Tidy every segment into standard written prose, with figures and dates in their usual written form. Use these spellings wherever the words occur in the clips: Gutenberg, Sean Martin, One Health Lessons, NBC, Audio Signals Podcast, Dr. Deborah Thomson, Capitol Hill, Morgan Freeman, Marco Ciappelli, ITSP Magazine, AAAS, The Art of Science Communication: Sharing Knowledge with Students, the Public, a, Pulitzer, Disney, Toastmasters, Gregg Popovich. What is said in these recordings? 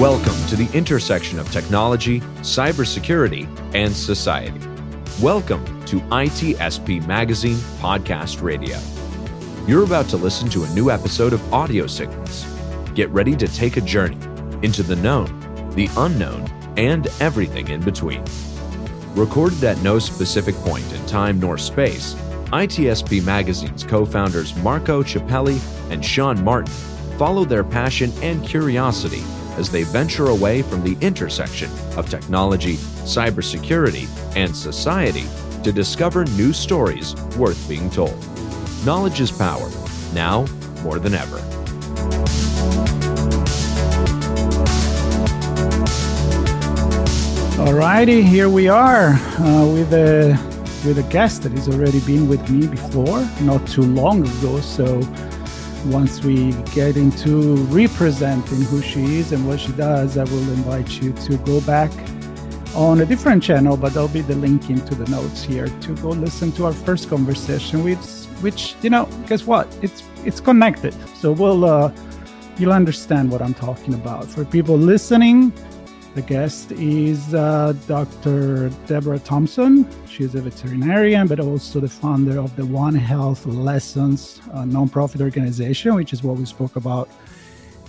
Welcome to the intersection of technology, cybersecurity, and society. Welcome to ITSP Magazine Podcast Radio. You're about to listen to a new episode of Audio Signals. Get ready to take a journey into the known, the unknown, and everything in between. Recorded at no specific point in time nor space, ITSP Magazine's co-founders Marco Ciappelli and Sean Martin follow their passion and curiosity as they venture away from the intersection of technology, cybersecurity, and society to discover new stories worth being told. Knowledge is power, now more than ever. Alrighty, here we are with a guest that has already been with me before, not too long ago, so once we get into representing who she is and what she does, I will invite you to go back on a different channel, but there'll be the link into the notes here to go listen to our first conversation, which you know, guess what? It's connected. So you'll understand what I'm talking about. For people listening, the guest is Dr. Deborah Thomson. She's a veterinarian, but also the founder of the One Health Lessons, a nonprofit organization, which is what we spoke about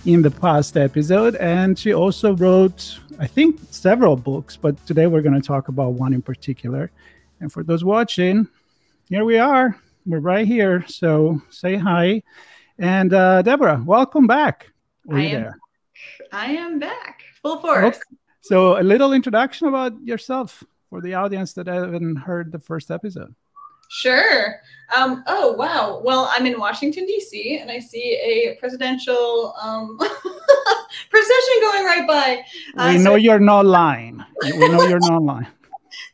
in the past episode. And she also wrote, I think, several books, but today we're going to talk about one in particular. And for those watching, here we are. We're right here. So say hi. And Deborah, welcome back. I am back. Full force. Okay. So a little introduction about yourself for the audience that haven't heard the first episode. Sure. Well, I'm in Washington, D.C., and I see a presidential procession going right by. You're not lying. We know you're not lying.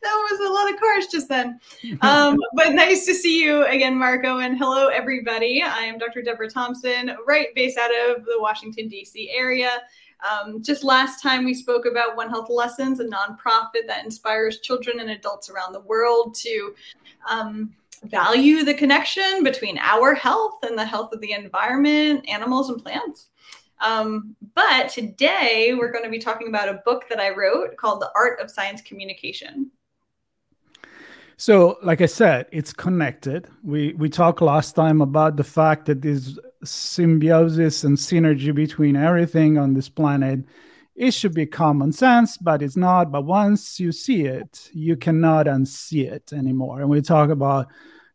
That was a lot of cars just then. But nice to see you again, Marco. And hello, everybody. I am Dr. Deborah Thomson, based out of the Washington, D.C. area. Just last time we spoke about One Health Lessons, a nonprofit that inspires children and adults around the world to value the connection between our health and the health of the environment, animals, and plants. But today we're going to be talking about a book that I wrote called The Art of Science Communication. So, like I said, it's connected. We talked last time about the fact that this symbiosis and synergy between everything on this planet, it should be common sense, but it's not. But once you see it, you cannot unsee it anymore. And we talk about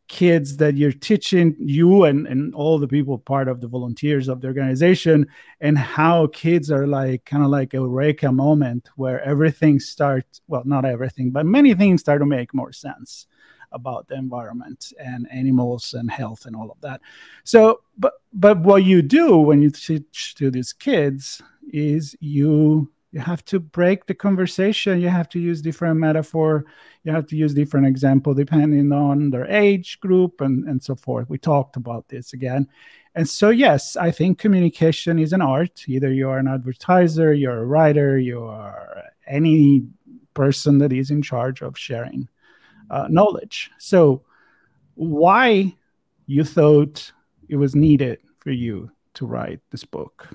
kids that you're teaching, you and all the people, part of the volunteers of the organization, and how kids are like a eureka moment where everything starts, well, not everything, but many things start to make more sense about the environment and animals and health and all of that. So, but what you do when you teach to these kids is you have to break the conversation. You have to use different metaphor. You have to use different example depending on their age group and so forth. We talked about this again. And so, yes, I think communication is an art. Either you are an advertiser, you're a writer, you are any person that is in charge of sharing knowledge. So why you thought it was needed for you to write this book?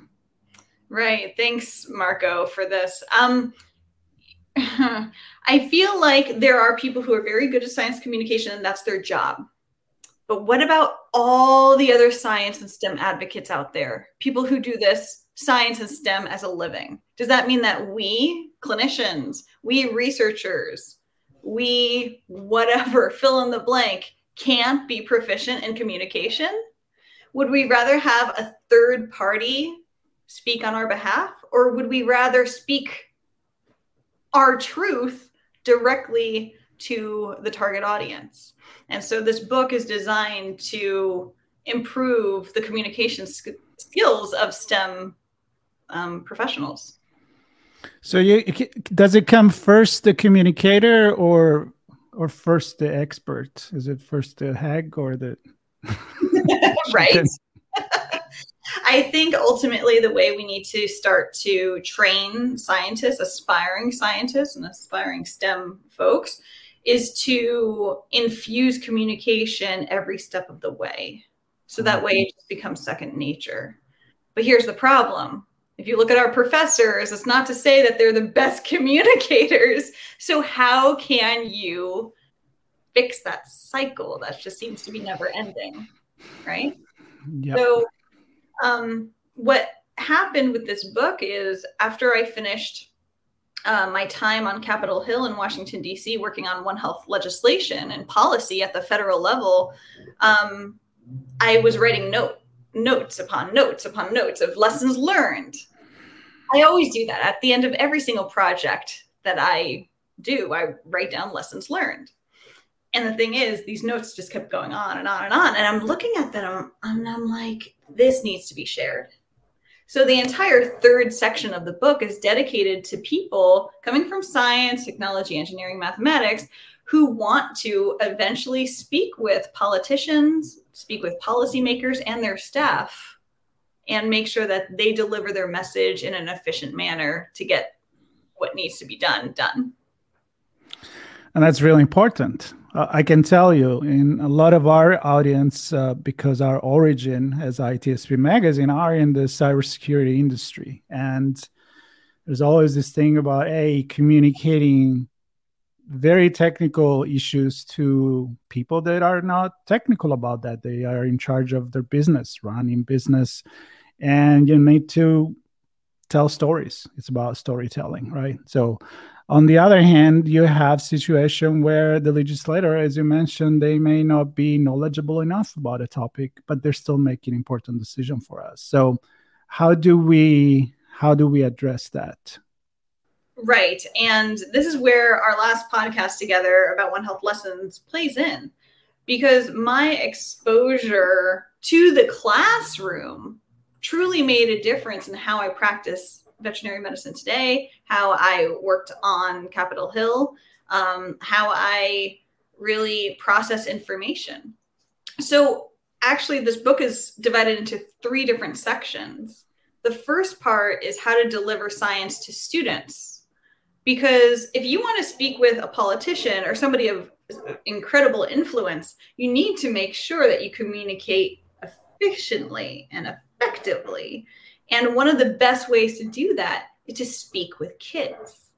Right. Thanks, Marco, for this. I feel like there are people who are very good at science communication, and that's their job. But what about all the other science and STEM advocates out there? People who do this science and STEM as a living. Does that mean that we clinicians, we researchers, we whatever, fill in the blank, can't be proficient in communication? Would we rather have a third party speak on our behalf, or would we rather speak our truth directly to the target audience? And so this book is designed to improve the communication skills of STEM professionals. So does it come first the communicator or first the expert? Is it first the hag or the... Right. I think ultimately the way we need to start to train aspiring scientists and aspiring STEM folks is to infuse communication every step of the way. So that way it just becomes second nature. But here's the problem. If you look at our professors, it's not to say that they're the best communicators. So how can you fix that cycle that just seems to be never ending, right? Yep. So what happened with this book is after I finished my time on Capitol Hill in Washington, D.C., working on One Health legislation and policy at the federal level, I was writing notes upon notes of lessons learned. I always do that. At the end of every single project that I do, I write down lessons learned. And the thing is, these notes just kept going on and on and on. And I'm looking at them and I'm like, this needs to be shared. So the entire third section of the book is dedicated to people coming from science, technology, engineering, mathematics, who want to eventually speak with politicians, speak with policymakers and their staff, and make sure that they deliver their message in an efficient manner to get what needs to be done. And that's really important. I can tell you in a lot of our audience, because our origin as ITSP Magazine are in the cybersecurity industry. And there's always this thing about, communicating very technical issues to people that are not technical about that. They are in charge of their business, running business, and you need to tell stories. It's about storytelling, right? So on the other hand, you have situation where the legislator, as you mentioned, they may not be knowledgeable enough about a topic, but they're still making important decision for us. So how do we address that? Right. And this is where our last podcast together about One Health Lessons plays in, because my exposure to the classroom truly made a difference in how I practice veterinary medicine today, how I worked on Capitol Hill, how I really process information. So actually this book is divided into three different sections. The first part is how to deliver science to students, because if you want to speak with a politician or somebody of incredible influence, you need to make sure that you communicate efficiently and effectively. And one of the best ways to do that is to speak with kids.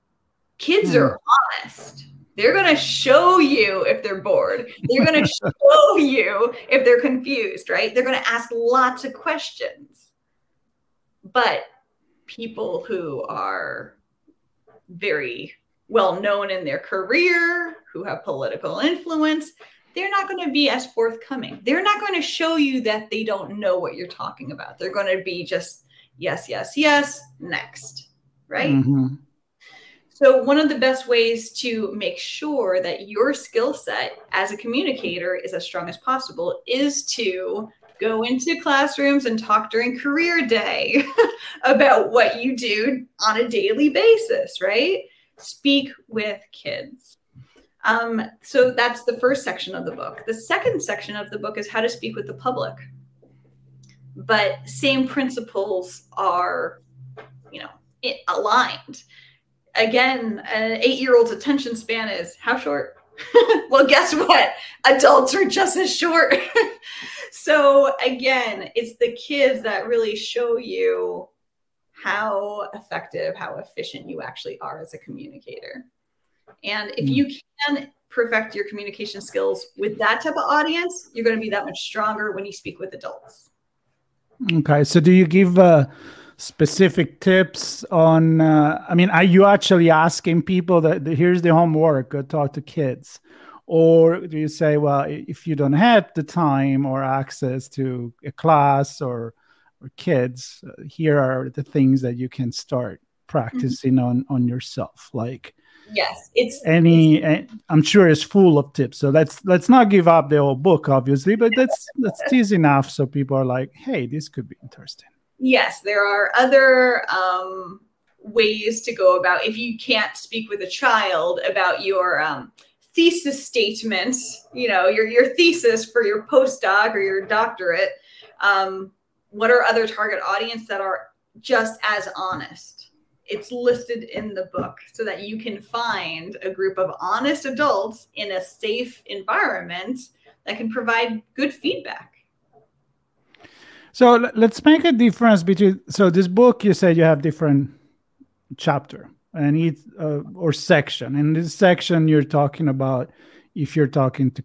Kids are honest. They're going to show you if they're bored. They're going to show you if they're confused, right? They're going to ask lots of questions. But people who are very well known in their career, who have political influence, they're not going to be as forthcoming. They're not going to show you that they don't know what you're talking about. They're going to be just yes, next, right? Mm-hmm. So one of the best ways to make sure that your skill set as a communicator is as strong as possible is to go into classrooms and talk during career day about what you do on a daily basis, right? Speak with kids. So that's the first section of the book. The second section of the book is how to speak with the public. But same principles are, aligned. Again, an 8-year-old's attention span is how short? Well, guess what? Adults are just as short. So again, it's the kids that really show you how effective, how efficient you actually are as a communicator. And if you can perfect your communication skills with that type of audience, you're going to be that much stronger when you speak with adults. Okay, so do you give specific tips on, are you actually asking people that here's the homework, go talk to kids? Or do you say, well, if you don't have the time or access to a class or kids, here are the things that you can start practicing on yourself? Like, yes, I'm sure it's full of tips. So let's not give up the whole book, obviously, but that's tease enough so people are like, hey, this could be interesting. Yes, there are other ways to go about if you can't speak with a child about your thesis statements, your thesis for your postdoc or your doctorate. What are other target audience that are just as honest? It's listed in the book so that you can find a group of honest adults in a safe environment that can provide good feedback. So let's make a difference between, so this book, you said you have different chapter and each or section. In this section, you're talking about if you're talking to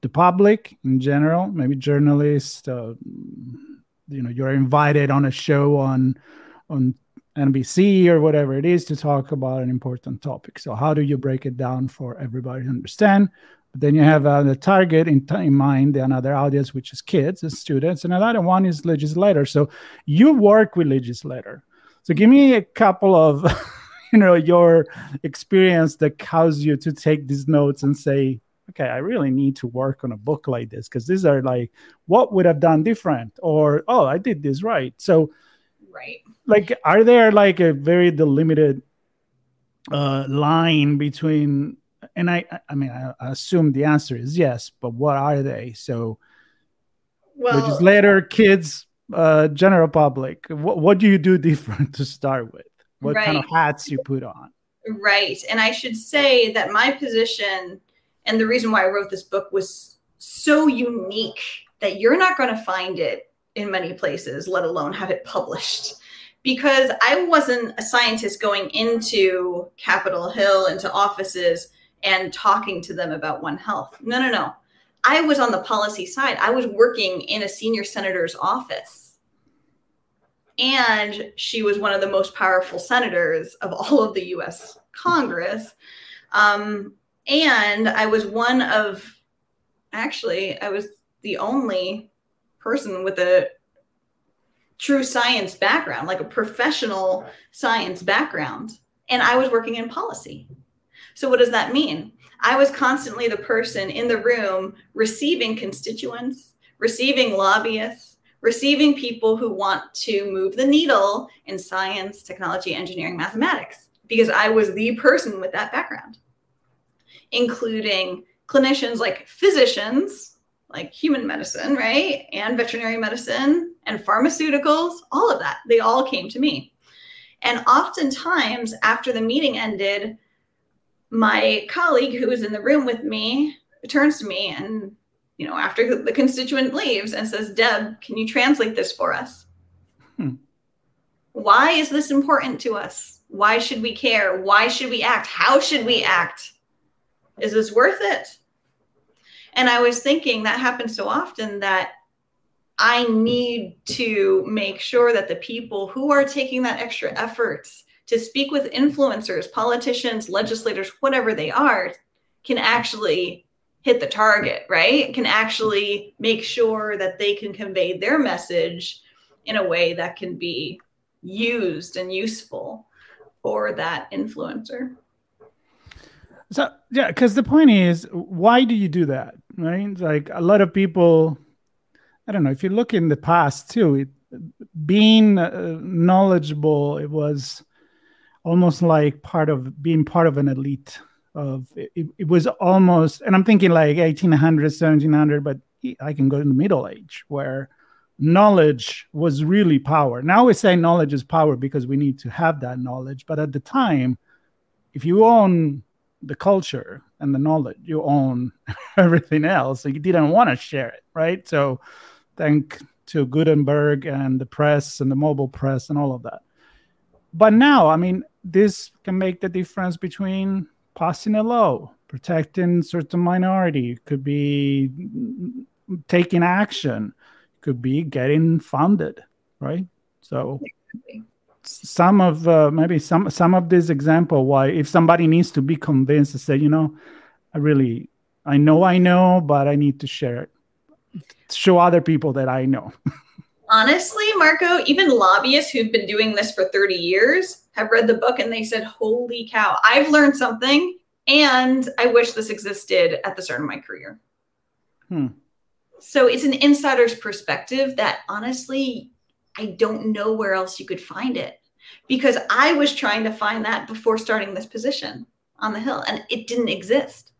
the public in general, maybe journalists, you know, you're invited on a show on NBC or whatever it is to talk about an important topic. So how do you break it down for everybody to understand? But then you have the target in mind, another audience, which is kids and students. And another one is legislators. So you work with legislators. So give me a couple of, you know, your experience that caused you to take these notes and say, okay, I really need to work on a book like this, because these are like, what would have done different? Or, oh, I did this right. So right. Like, are there like a very delimited line between, and I mean, I assume the answer is yes, but what are they? So well, legislator, kids, general public, what do you do different to start with? What right. kind of hats you put on? Right. And I should say that my position and the reason why I wrote this book was so unique that you're not going to find it in many places, let alone have it published, because I wasn't a scientist going into Capitol Hill, into offices and talking to them about One Health. No. I was on the policy side. I was working in a senior senator's office, and she was one of the most powerful senators of all of the US Congress. And I was one of, actually, I was the only person with a true science background, like a professional science background. And I was working in policy. So what does that mean? I was constantly the person in the room receiving constituents, receiving lobbyists, receiving people who want to move the needle in science, technology, engineering, mathematics, because I was the person with that background, including clinicians like physicians, like human medicine, right? And veterinary medicine and pharmaceuticals, all of that. They all came to me. And oftentimes after the meeting ended, my colleague who was in the room with me turns to me and, you know, after the constituent leaves and says, Deb, can you translate this for us? Why is this important to us? Why should we care? Why should we act? How should we act? Is this worth it? And I was thinking that happens so often that I need to make sure that the people who are taking that extra effort to speak with influencers, politicians, legislators, whatever they are, can actually hit the target, right? Can actually make sure that they can convey their message in a way that can be used and useful for that influencer. So, yeah, because the point is, why do you do that, right? Like a lot of people, I don't know, if you look in the past too, being knowledgeable, it was almost like part of an elite of it was almost, and I'm thinking like 1800, 1700, but I can go in the Middle Age where knowledge was really power. Now we say knowledge is power because we need to have that knowledge. But at the time, if you own the culture and the knowledge, you own everything else. So you didn't want to share it, right? So thank to Gutenberg and the press and the mobile press and all of that. But now, I mean, this can make the difference between passing a law, protecting certain minority, it could be taking action, it could be getting funded, right? So some of maybe some of this example why if somebody needs to be convinced to say, you know, I know, but I need to share it, show other people that I know. Honestly, Marco, even lobbyists who've been doing this for 30 years have read the book and they said, holy cow, I've learned something and I wish this existed at the start of my career. So it's an insider's perspective that honestly, I don't know where else you could find it, because I was trying to find that before starting this position on the Hill and it didn't exist.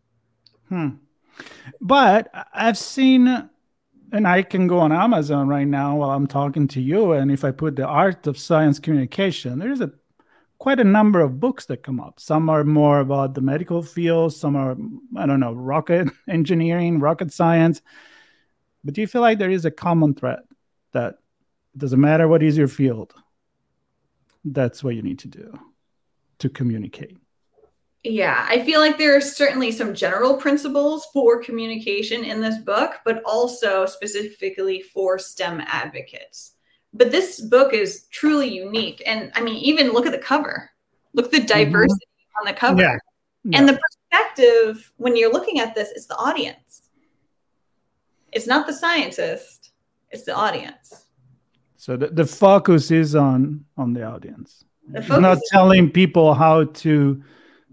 But I've seen... And I can go on Amazon right now while I'm talking to you. And if I put The Art of Science Communication, there's quite a number of books that come up. Some are more about the medical field. Some are, I don't know, rocket engineering, rocket science. But do you feel like there is a common thread that It doesn't matter what is your field. That's what you need to do to communicate. Yeah, I feel like there are certainly some general principles for communication in this book, but also specifically for STEM advocates. But this book is truly unique. And I mean, even look at the cover. Look at the diversity on the cover. Yeah. Yeah. And the perspective, when you're looking at this, is the audience. It's not the scientist, it's the audience. So the focus is on the audience. It's not telling people how to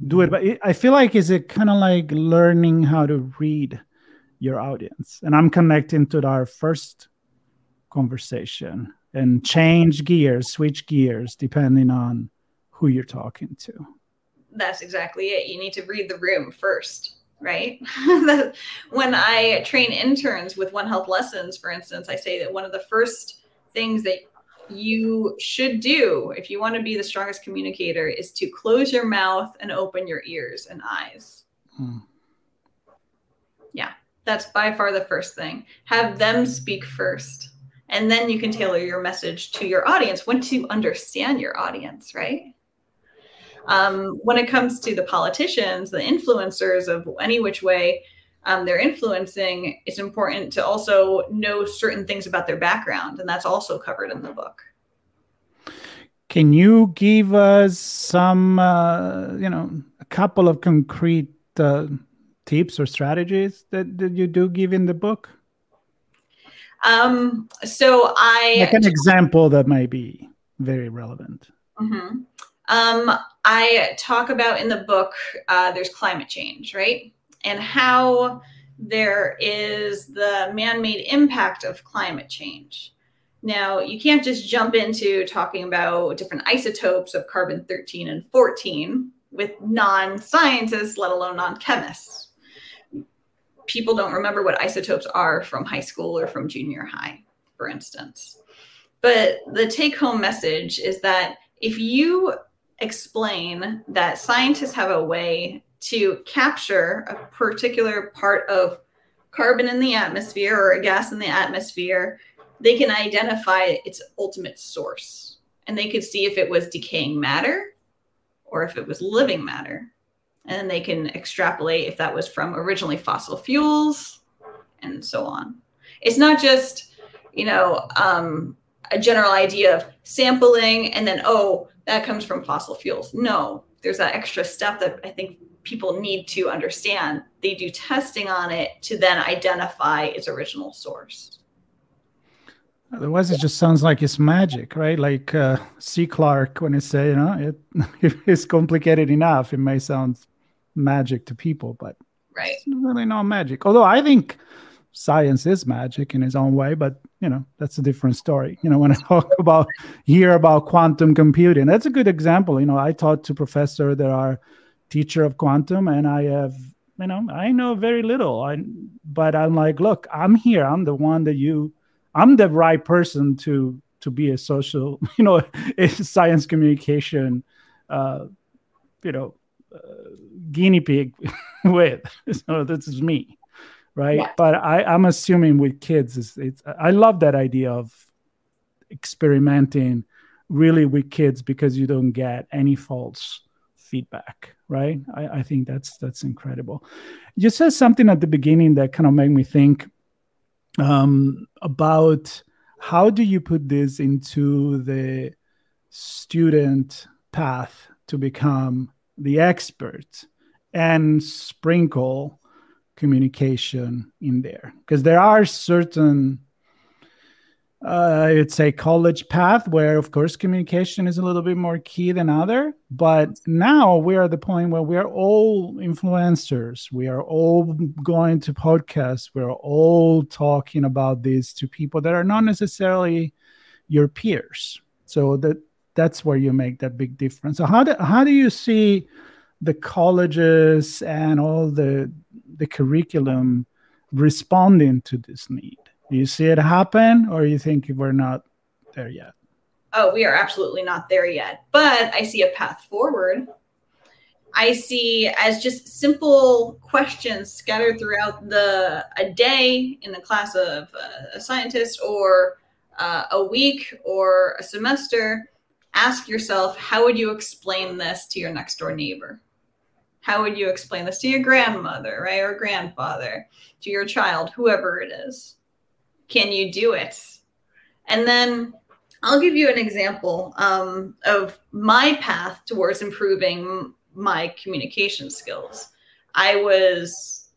do it, but I feel like is it kind of like learning how to read your audience. And I'm connecting to our first conversation and change gears, switch gears, depending on who you're talking to. That's exactly it. You need to read the room first, right? When I train interns with One Health Lessons, for instance, I say that one of the first things that you should do if you want to be the strongest communicator is to close your mouth and open your ears and eyes. Yeah, that's by far the first thing. Have them speak first, and then you can tailor your message to your audience once you understand your audience, right? When it comes to the politicians, the influencers of any which way they're influencing, it's important to also know certain things about their background. And that's also covered in the book. Can you give us some, a couple of concrete tips or strategies that you do give in the book? Like an example that might be very relevant. Mm-hmm. I talk about in the book, there's climate change, right? And how there is the man-made impact of climate change. Now, you can't just jump into talking about different isotopes of carbon-13 and 14 with non-scientists, let alone non-chemists. People don't remember what isotopes are from high school or from junior high, for instance. But the take-home message is that if you explain that scientists have a way to capture a particular part of carbon in the atmosphere or a gas in the atmosphere, they can identify its ultimate source. And they could see if it was decaying matter or if it was living matter. And then they can extrapolate if that was from originally fossil fuels and so on. It's not just, a general idea of sampling and then, that comes from fossil fuels. No, there's that extra step that I think people need to understand. They do testing on it to then identify its original source. Otherwise, it just sounds like it's magic, right? Like C. Clarke, when he said, if it's complicated enough, it may sound magic to people, but right. It's really not magic. Although I think science is magic in its own way, but that's a different story. When I hear about quantum computing, that's a good example. I taught to professor that are teacher of quantum, and I have, I know very little. But I'm like, look, I'm here. I'm the right person to be a social, a science communication, guinea pig with. So this is me. Right. Yeah. But I'm assuming with kids, I love that idea of experimenting really with kids because you don't get any false feedback. Right. I think that's incredible. You said something at the beginning that kind of made me think about how do you put this into the student path to become the expert and sprinkle communication in there, because there are certain I would say college path where of course communication is a little bit more key than other, but now we are at the point where we are all influencers, we are all going to podcasts, we're all talking about this to people that are not necessarily your peers. So that's where you make that big difference. So how do you see the colleges and all the curriculum responding to this need? Do you see it happen, or you think we're not there yet? Oh, we are absolutely not there yet, but I see a path forward. I see as just simple questions scattered throughout a day in the class of a scientist or a week or a semester, ask yourself, how would you explain this to your next door neighbor? How would you explain this to your grandmother, right? Or grandfather, to your child, whoever it is. Can you do it? And then I'll give you an example of my path towards improving my communication skills. I was,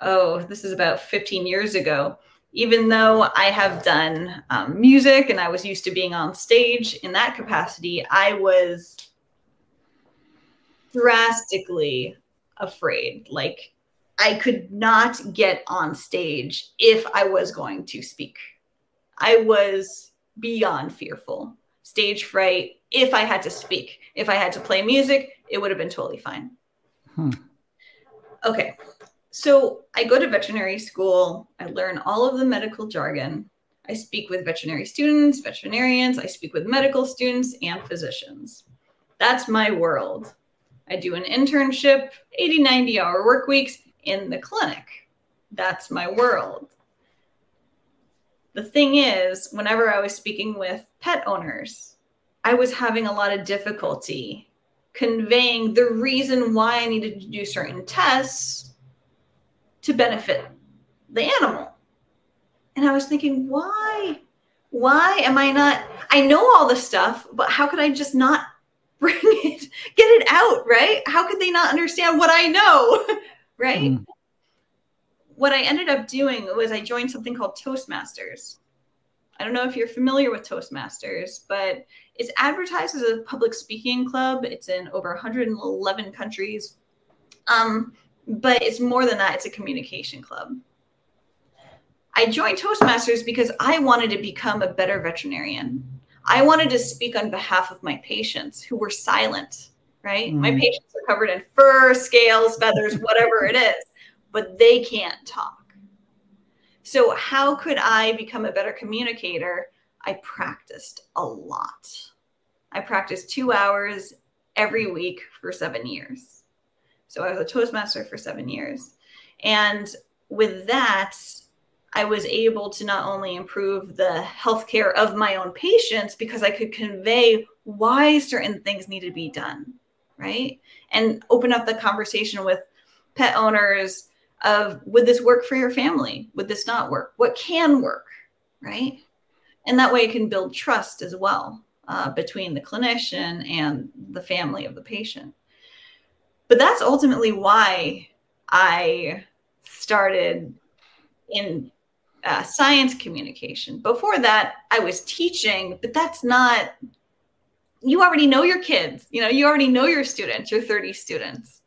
this is about 15 years ago. Even though I have done music and I was used to being on stage in that capacity, I was drastically afraid. Like, I could not get on stage if I was going to speak. I was beyond fearful. Stage fright, if I had to speak. If I had to play music, it would have been totally fine. Okay. So I go to veterinary school. I learn all of the medical jargon. I speak with veterinary students, veterinarians. I speak with medical students and physicians. That's my world. I do an internship, 80, 90-hour work weeks in the clinic. That's my world. The thing is, whenever I was speaking with pet owners, I was having a lot of difficulty conveying the reason why I needed to do certain tests to benefit the animal. And I was thinking, why am I not, I know all this stuff, but how could I just not bring it, get it out, right? How could they not understand what I know, right? What I ended up doing was I joined something called Toastmasters. I don't know if you're familiar with Toastmasters, but it's advertised as a public speaking club. It's in over 111 countries. But it's more than that. It's a communication club. I joined Toastmasters because I wanted to become a better veterinarian. I wanted to speak on behalf of my patients who were silent, right? My patients are covered in fur, scales, feathers, whatever it is, but they can't talk. So how could I become a better communicator? I practiced a lot. I practiced 2 hours every week for 7 years. So I was a Toastmaster for 7 years. And with that, I was able to not only improve the healthcare of my own patients because I could convey why certain things need to be done, right? And open up the conversation with pet owners of, would this work for your family? Would this not work? What can work, right? And that way it can build trust as well between the clinician and the family of the patient. But that's ultimately why I started in science communication. Before that, I was teaching, but that's not, you already know your kids, you know, you already know your students, your 30 students.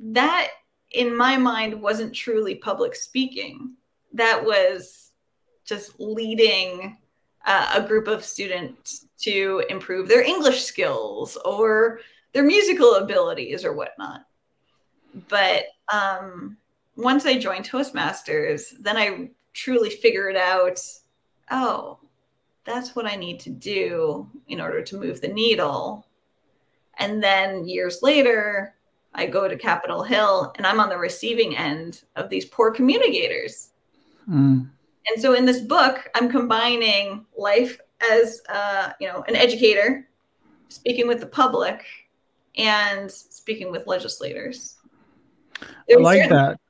That, in my mind, wasn't truly public speaking. That was just leading a group of students to improve their English skills or their musical abilities or whatnot. But once I joined Toastmasters, then I truly figured out, oh, that's what I need to do in order to move the needle. And then years later, I go to Capitol Hill and I'm on the receiving end of these poor communicators. And so in this book, I'm combining life as an educator, speaking with the public, and speaking with legislators. I like that.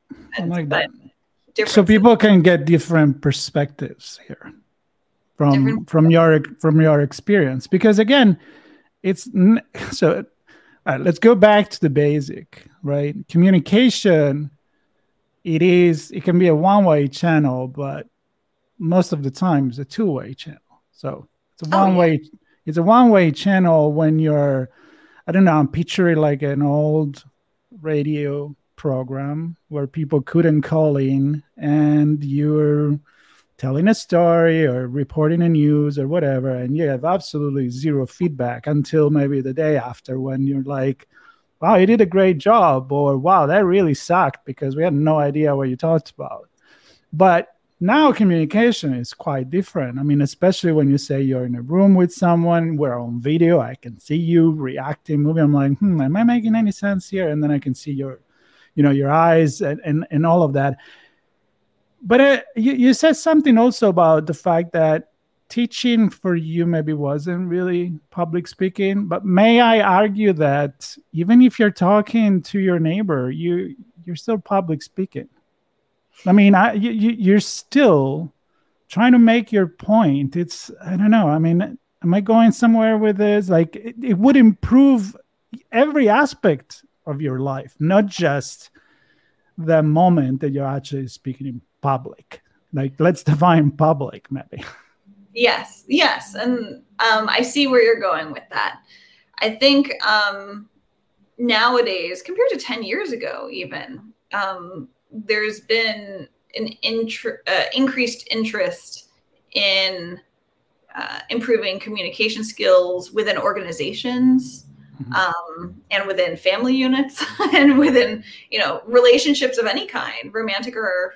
So people can get different perspectives here from your experience, because again, let's go back to the basic, right? Communication, it can be a one-way channel, but most of the time it's a two-way channel. So it's a one-way channel when you're, I don't know, I'm picturing like an old radio program where people couldn't call in and you're telling a story or reporting a news or whatever, and you have absolutely zero feedback until maybe the day after when you're like, wow, you did a great job, or wow, that really sucked because we had no idea what you talked about. But now communication is quite different. I mean, especially when you say you're in a room with someone, we're on video, I can see you reacting, moving. I'm like, am I making any sense here? And then I can see your eyes and all of that. But you said something also about the fact that teaching for you maybe wasn't really public speaking, but may I argue that even if you're talking to your neighbor, you're still public speaking. I mean, you're still trying to make your point. It's, I don't know. I mean, am I going somewhere with this? Like, it would improve every aspect of your life, not just the moment that you're actually speaking in public. Like, let's define public, maybe. Yes. And I see where you're going with that. I think nowadays, compared to 10 years ago, even, there's been an increased interest in improving communication skills within organizations, mm-hmm. And within family units and within, relationships of any kind, romantic or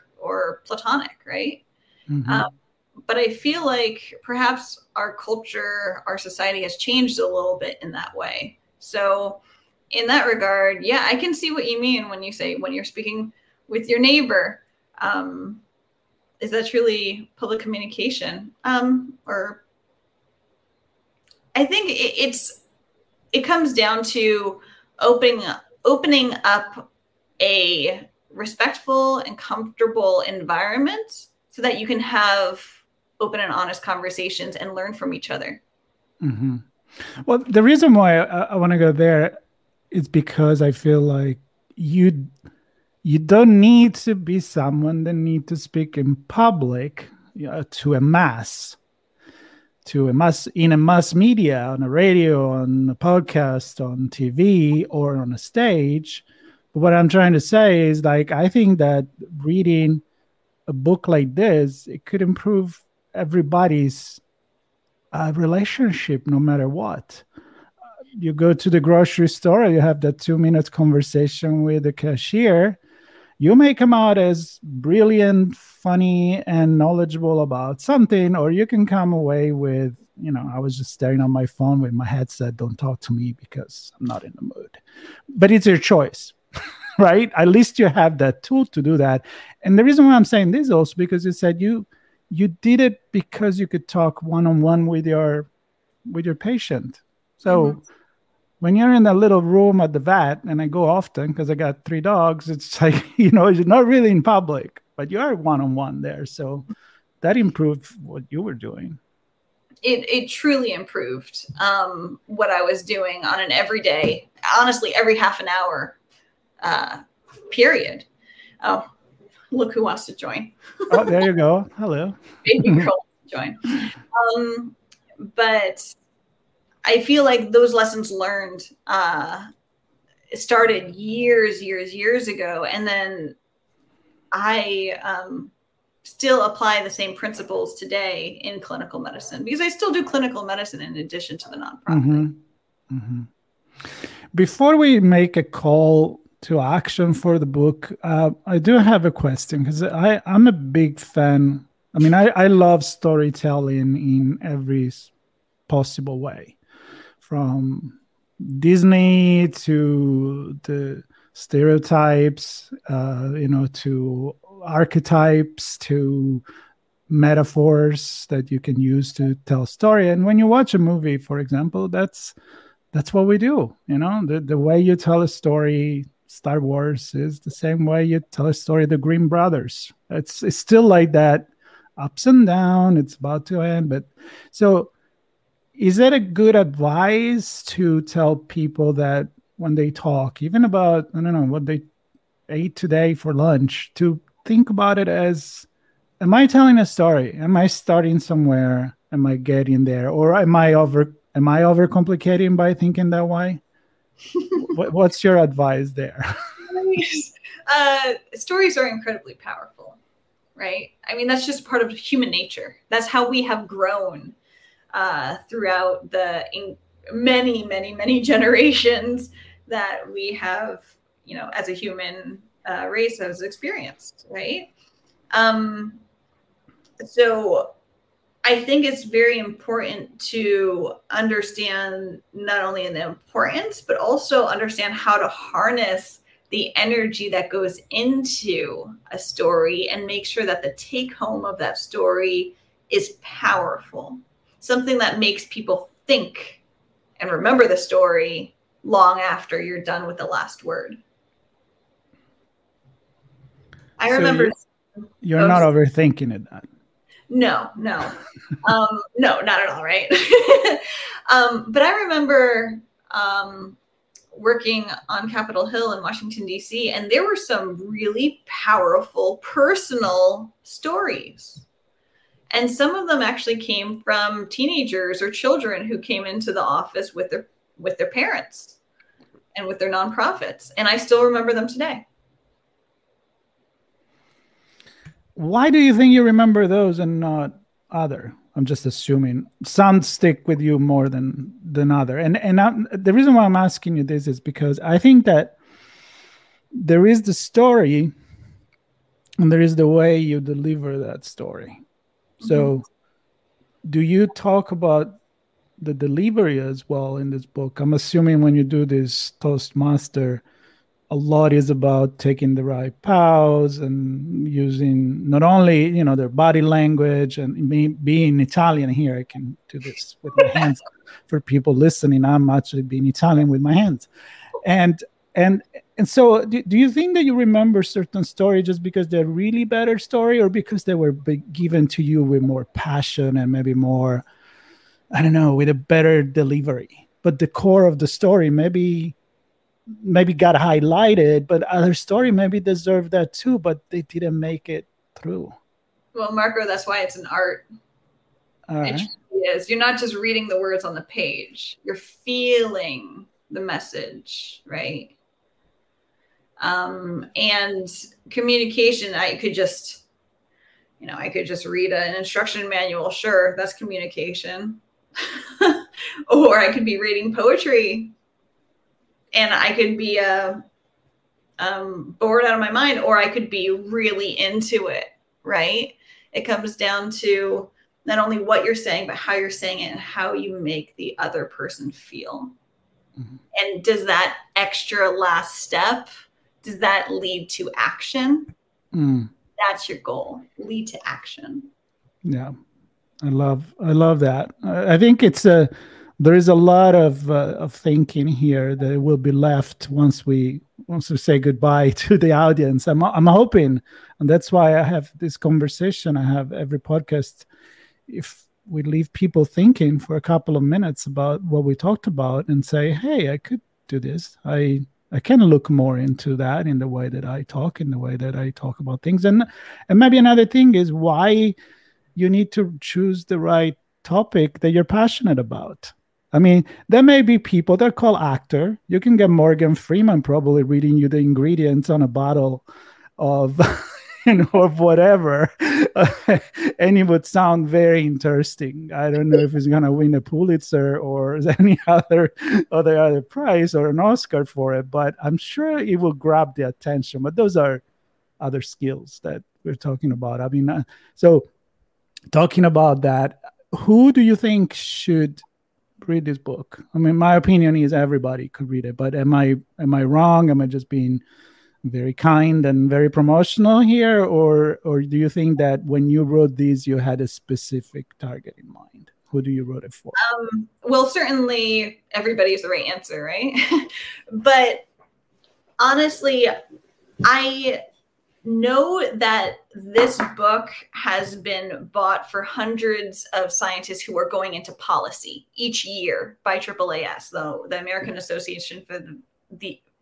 platonic, right? Mm-hmm. But I feel like perhaps our culture, our society has changed a little bit in that way. So in that regard, yeah, I can see what you mean when you say when you're speaking with your neighbor. Is that truly public communication? Or I think it comes down to opening up a respectful and comfortable environment so that you can have open and honest conversations and learn from each other. Mm-hmm. Well, the reason why I want to go there is because I feel like you don't need to be someone that needs to speak in public, to a mass in a mass media, on a radio, on a podcast, on TV, or on a stage. But what I'm trying to say is, like, I think that reading a book like this, it could improve everybody's relationship, no matter what. You go to the grocery store, you have that 2-minute conversation with the cashier. You may come out as brilliant, funny, and knowledgeable about something, or you can come away with, I was just staring at my phone with my headset. Don't talk to me because I'm not in the mood. But it's your choice, right? At least you have that tool to do that. And the reason why I'm saying this also because you said you did it because you could talk one-on-one with your patient. So. Mm-hmm. When you're in that little room at the vet, and I go often because I got 3 dogs, it's like, you're not really in public, but you are one-on-one there. So that improved what you were doing. It truly improved what I was doing on an everyday, honestly, every half an hour period. Oh, look who wants to join. Oh, there you go. Hello. Baby girl wants to join. But I feel like those lessons learned started years ago. And then I still apply the same principles today in clinical medicine because I still do clinical medicine in addition to the nonprofit. Mm-hmm. Mm-hmm. Before we make a call to action for the book, I do have a question because I'm a big fan. I mean, I love storytelling in every possible way. From Disney to the stereotypes, to archetypes, to metaphors that you can use to tell a story. And when you watch a movie, for example, that's what we do. The way you tell a story, Star Wars, is the same way you tell a story, the Grimm brothers. It's still like that, ups and down. It's about to end, but so. Is that a good advice to tell people that when they talk, even about, I don't know, what they ate today for lunch, to think about it as, am I telling a story? Am I starting somewhere? Am I getting there? Or am I overcomplicating by thinking that way? What's your advice there? Stories are incredibly powerful, right? I mean, that's just part of human nature. That's how we have grown. Throughout the many generations that we have, as a human race has experienced, right? So I think it's very important to understand not only the importance, but also understand how to harness the energy that goes into a story and make sure that the take home of that story is powerful. something that makes people think and remember the story long after you're done with the last word. I remember. You're not overthinking it. No. No, not at all. Right. But I remember working on Capitol Hill in Washington, D.C., and there were some really powerful personal stories. And some of them actually came from teenagers or children who came into the office with their parents and with their nonprofits. And I still remember them today. Why do you think you remember those and not other? I'm just assuming some stick with you more than other. And the reason why I'm asking you this is because I think that there is the story and there is the way you deliver that story. So do you talk about the delivery as well in this book? I'm assuming when you do this Toastmaster, a lot is about taking the right pause and using not only, their body language, and me being Italian here, I can do this with my hands for people listening. I'm actually being Italian with my hands. And so do you think that you remember certain stories just because they're really better story, or because they were given to you with more passion and maybe more, I don't know, with a better delivery, but the core of the story maybe got highlighted, but other story maybe deserved that too, but they didn't make it through? Well, Marco, that's why it's an art. Right. It really is. You're not just reading the words on the page. You're feeling the message, right? And communication, I could just read an instruction manual. Sure, that's communication. Or I could be reading poetry. And I could be bored out of my mind, or I could be really into it, right? It comes down to not only what you're saying, but how you're saying it and how you make the other person feel. Mm-hmm. And does that extra last step, does that lead to action? Mm. That's your goal, lead to action. Yeah, I love that. I think there is a lot of thinking here that will be left once we say goodbye to the audience. I'm hoping, and that's why I have this conversation. I have every podcast. If we leave people thinking for a couple of minutes about what we talked about and say, hey, I could do this. I can look more into that in the way that I talk, about things. And maybe another thing is why you need to choose the right topic that you're passionate about. I mean, there may be people that call actor. You can get Morgan Freeman probably reading you the ingredients on a bottle of, of whatever, and it would sound very interesting. I don't know if it's gonna win a Pulitzer or any other prize or an Oscar for it, but I'm sure it will grab the attention. But those are other skills that we're talking about. I mean, so talking about that, who do you think should read this book? I mean, my opinion is everybody could read it, but am I wrong? Am I just being very kind and very promotional here? Or do you think that when you wrote these, you had a specific target in mind? Who do you wrote it for? Well, certainly everybody is the right answer, right? But honestly, I know that this book has been bought for hundreds of scientists who are going into policy each year by AAAS, the American Association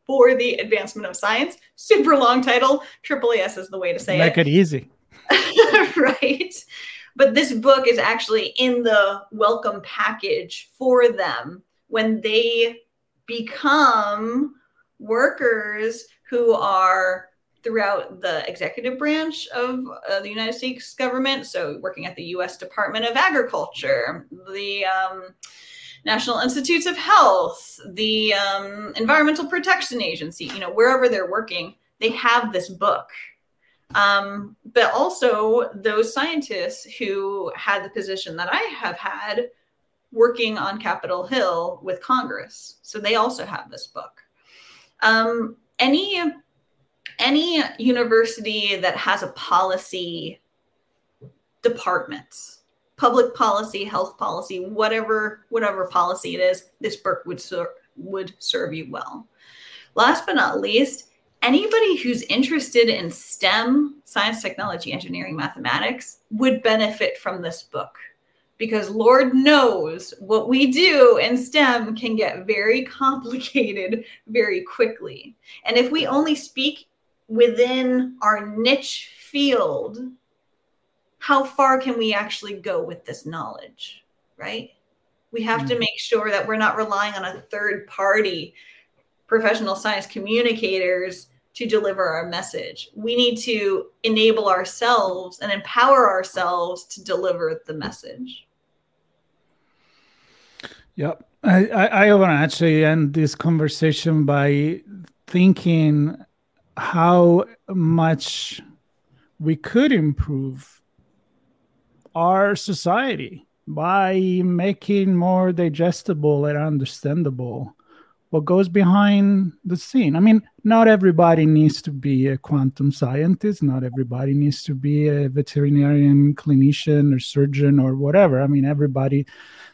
for the Advancement of Science. Super long title. AAAS is the way to say it. Make it easy. Right. But this book is actually in the welcome package for them when they become workers who are throughout the executive branch of the United States government. So working at the U.S. Department of Agriculture, the National Institutes of Health, the Environmental Protection Agency, wherever they're working, they have this book. But also those scientists who had the position that I have had working on Capitol Hill with Congress. So they also have this book. Any university that has a policy department public policy, health policy, whatever policy it is, this book would serve you well. Last but not least, anybody who's interested in STEM, science, technology, engineering, mathematics, would benefit from this book. Because Lord knows what we do in STEM can get very complicated very quickly. And if we only speak within our niche field, how far can we actually go with this knowledge, right? We have to make sure that we're not relying on a third party, professional science communicators, to deliver our message. We need to enable ourselves and empower ourselves to deliver the message. Yep. I want to actually end this conversation by thinking how much we could improve our society by making more digestible and understandable what goes behind the scene. I mean, not everybody needs to be a quantum scientist. Not everybody needs to be a veterinarian, clinician, or surgeon, or whatever. I mean, everybody,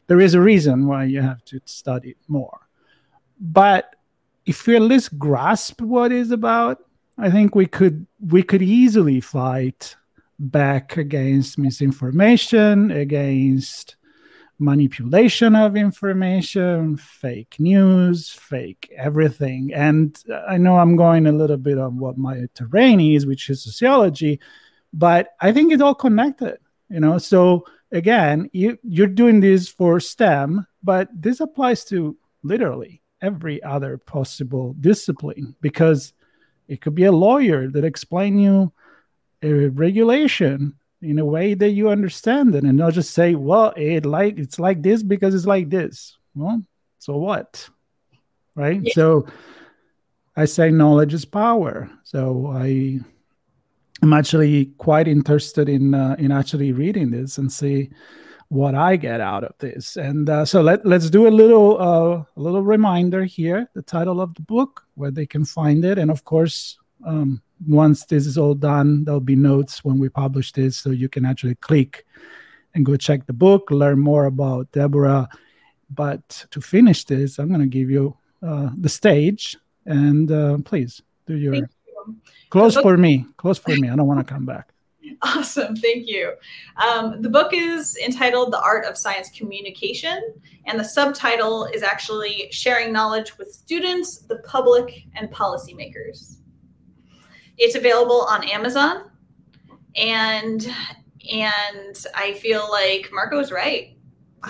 there is a reason why you have to study more. But if we at least grasp what it's about, I think we could easily fight back against misinformation, against manipulation of information, fake news, fake everything. And I know I'm going a little bit on what my terrain is, which is sociology, but I think it's all connected, you know? So again, you're doing this for STEM, but this applies to literally every other possible discipline, because it could be a lawyer that explains you a regulation in a way that you understand it and not just say, well, it's like this because it's like this. Well, so what? Right? Yeah. So I say knowledge is power. So I am actually quite interested in actually reading this and see what I get out of this. And so let's do a little reminder here, the title of the book, where they can find it. And of course, once this is all done, there'll be notes when we publish this, so you can actually click and go check the book, learn more about Deborah. But to finish this, I'm going to give you the stage, and please do your close for me. I don't want to come back. Awesome. Thank you. The book is entitled The Art of Science Communication, and the subtitle is actually Sharing Knowledge with Students, the Public, and Policymakers. It's available on Amazon, and I feel like Marco's right.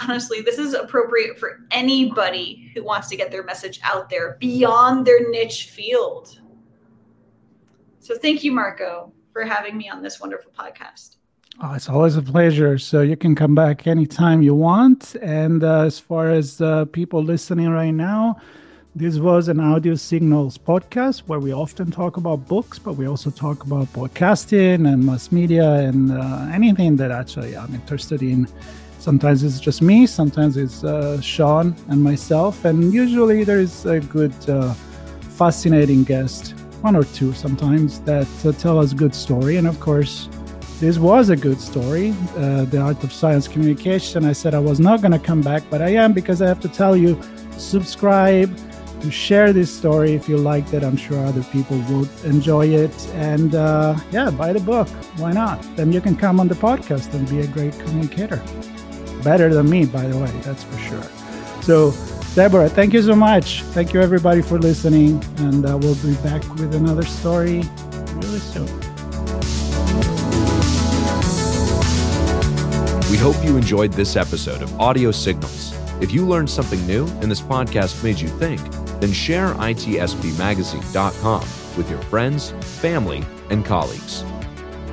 Honestly, this is appropriate for anybody who wants to get their message out there beyond their niche field. So thank you, Marco, for having me on this wonderful podcast. Oh, it's always a pleasure. So you can come back anytime you want. And as far as people listening right now, this was an Audio Signals podcast where we often talk about books, but we also talk about podcasting and mass media and anything that actually I'm interested in. Sometimes it's just me, sometimes it's Sean and myself, and usually there is a good, fascinating guest, one or two sometimes, that tell us a good story. And of course, this was a good story, The Art of Science Communication. I said I was not going to come back, but I am, because I have to tell you, subscribe, to share this story if you liked it. I'm sure other people will enjoy it. And buy the book. Why not? Then you can come on the podcast and be a great communicator. Better than me, by the way, that's for sure. So, Deborah, thank you so much. Thank you, everybody, for listening. And we'll be back with another story really soon. We hope you enjoyed this episode of Audio Signals. If you learned something new and this podcast made you think, then share itspmagazine.com with your friends, family, and colleagues.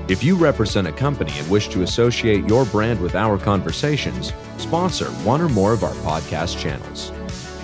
If you represent a company and wish to associate your brand with our conversations, sponsor one or more of our podcast channels.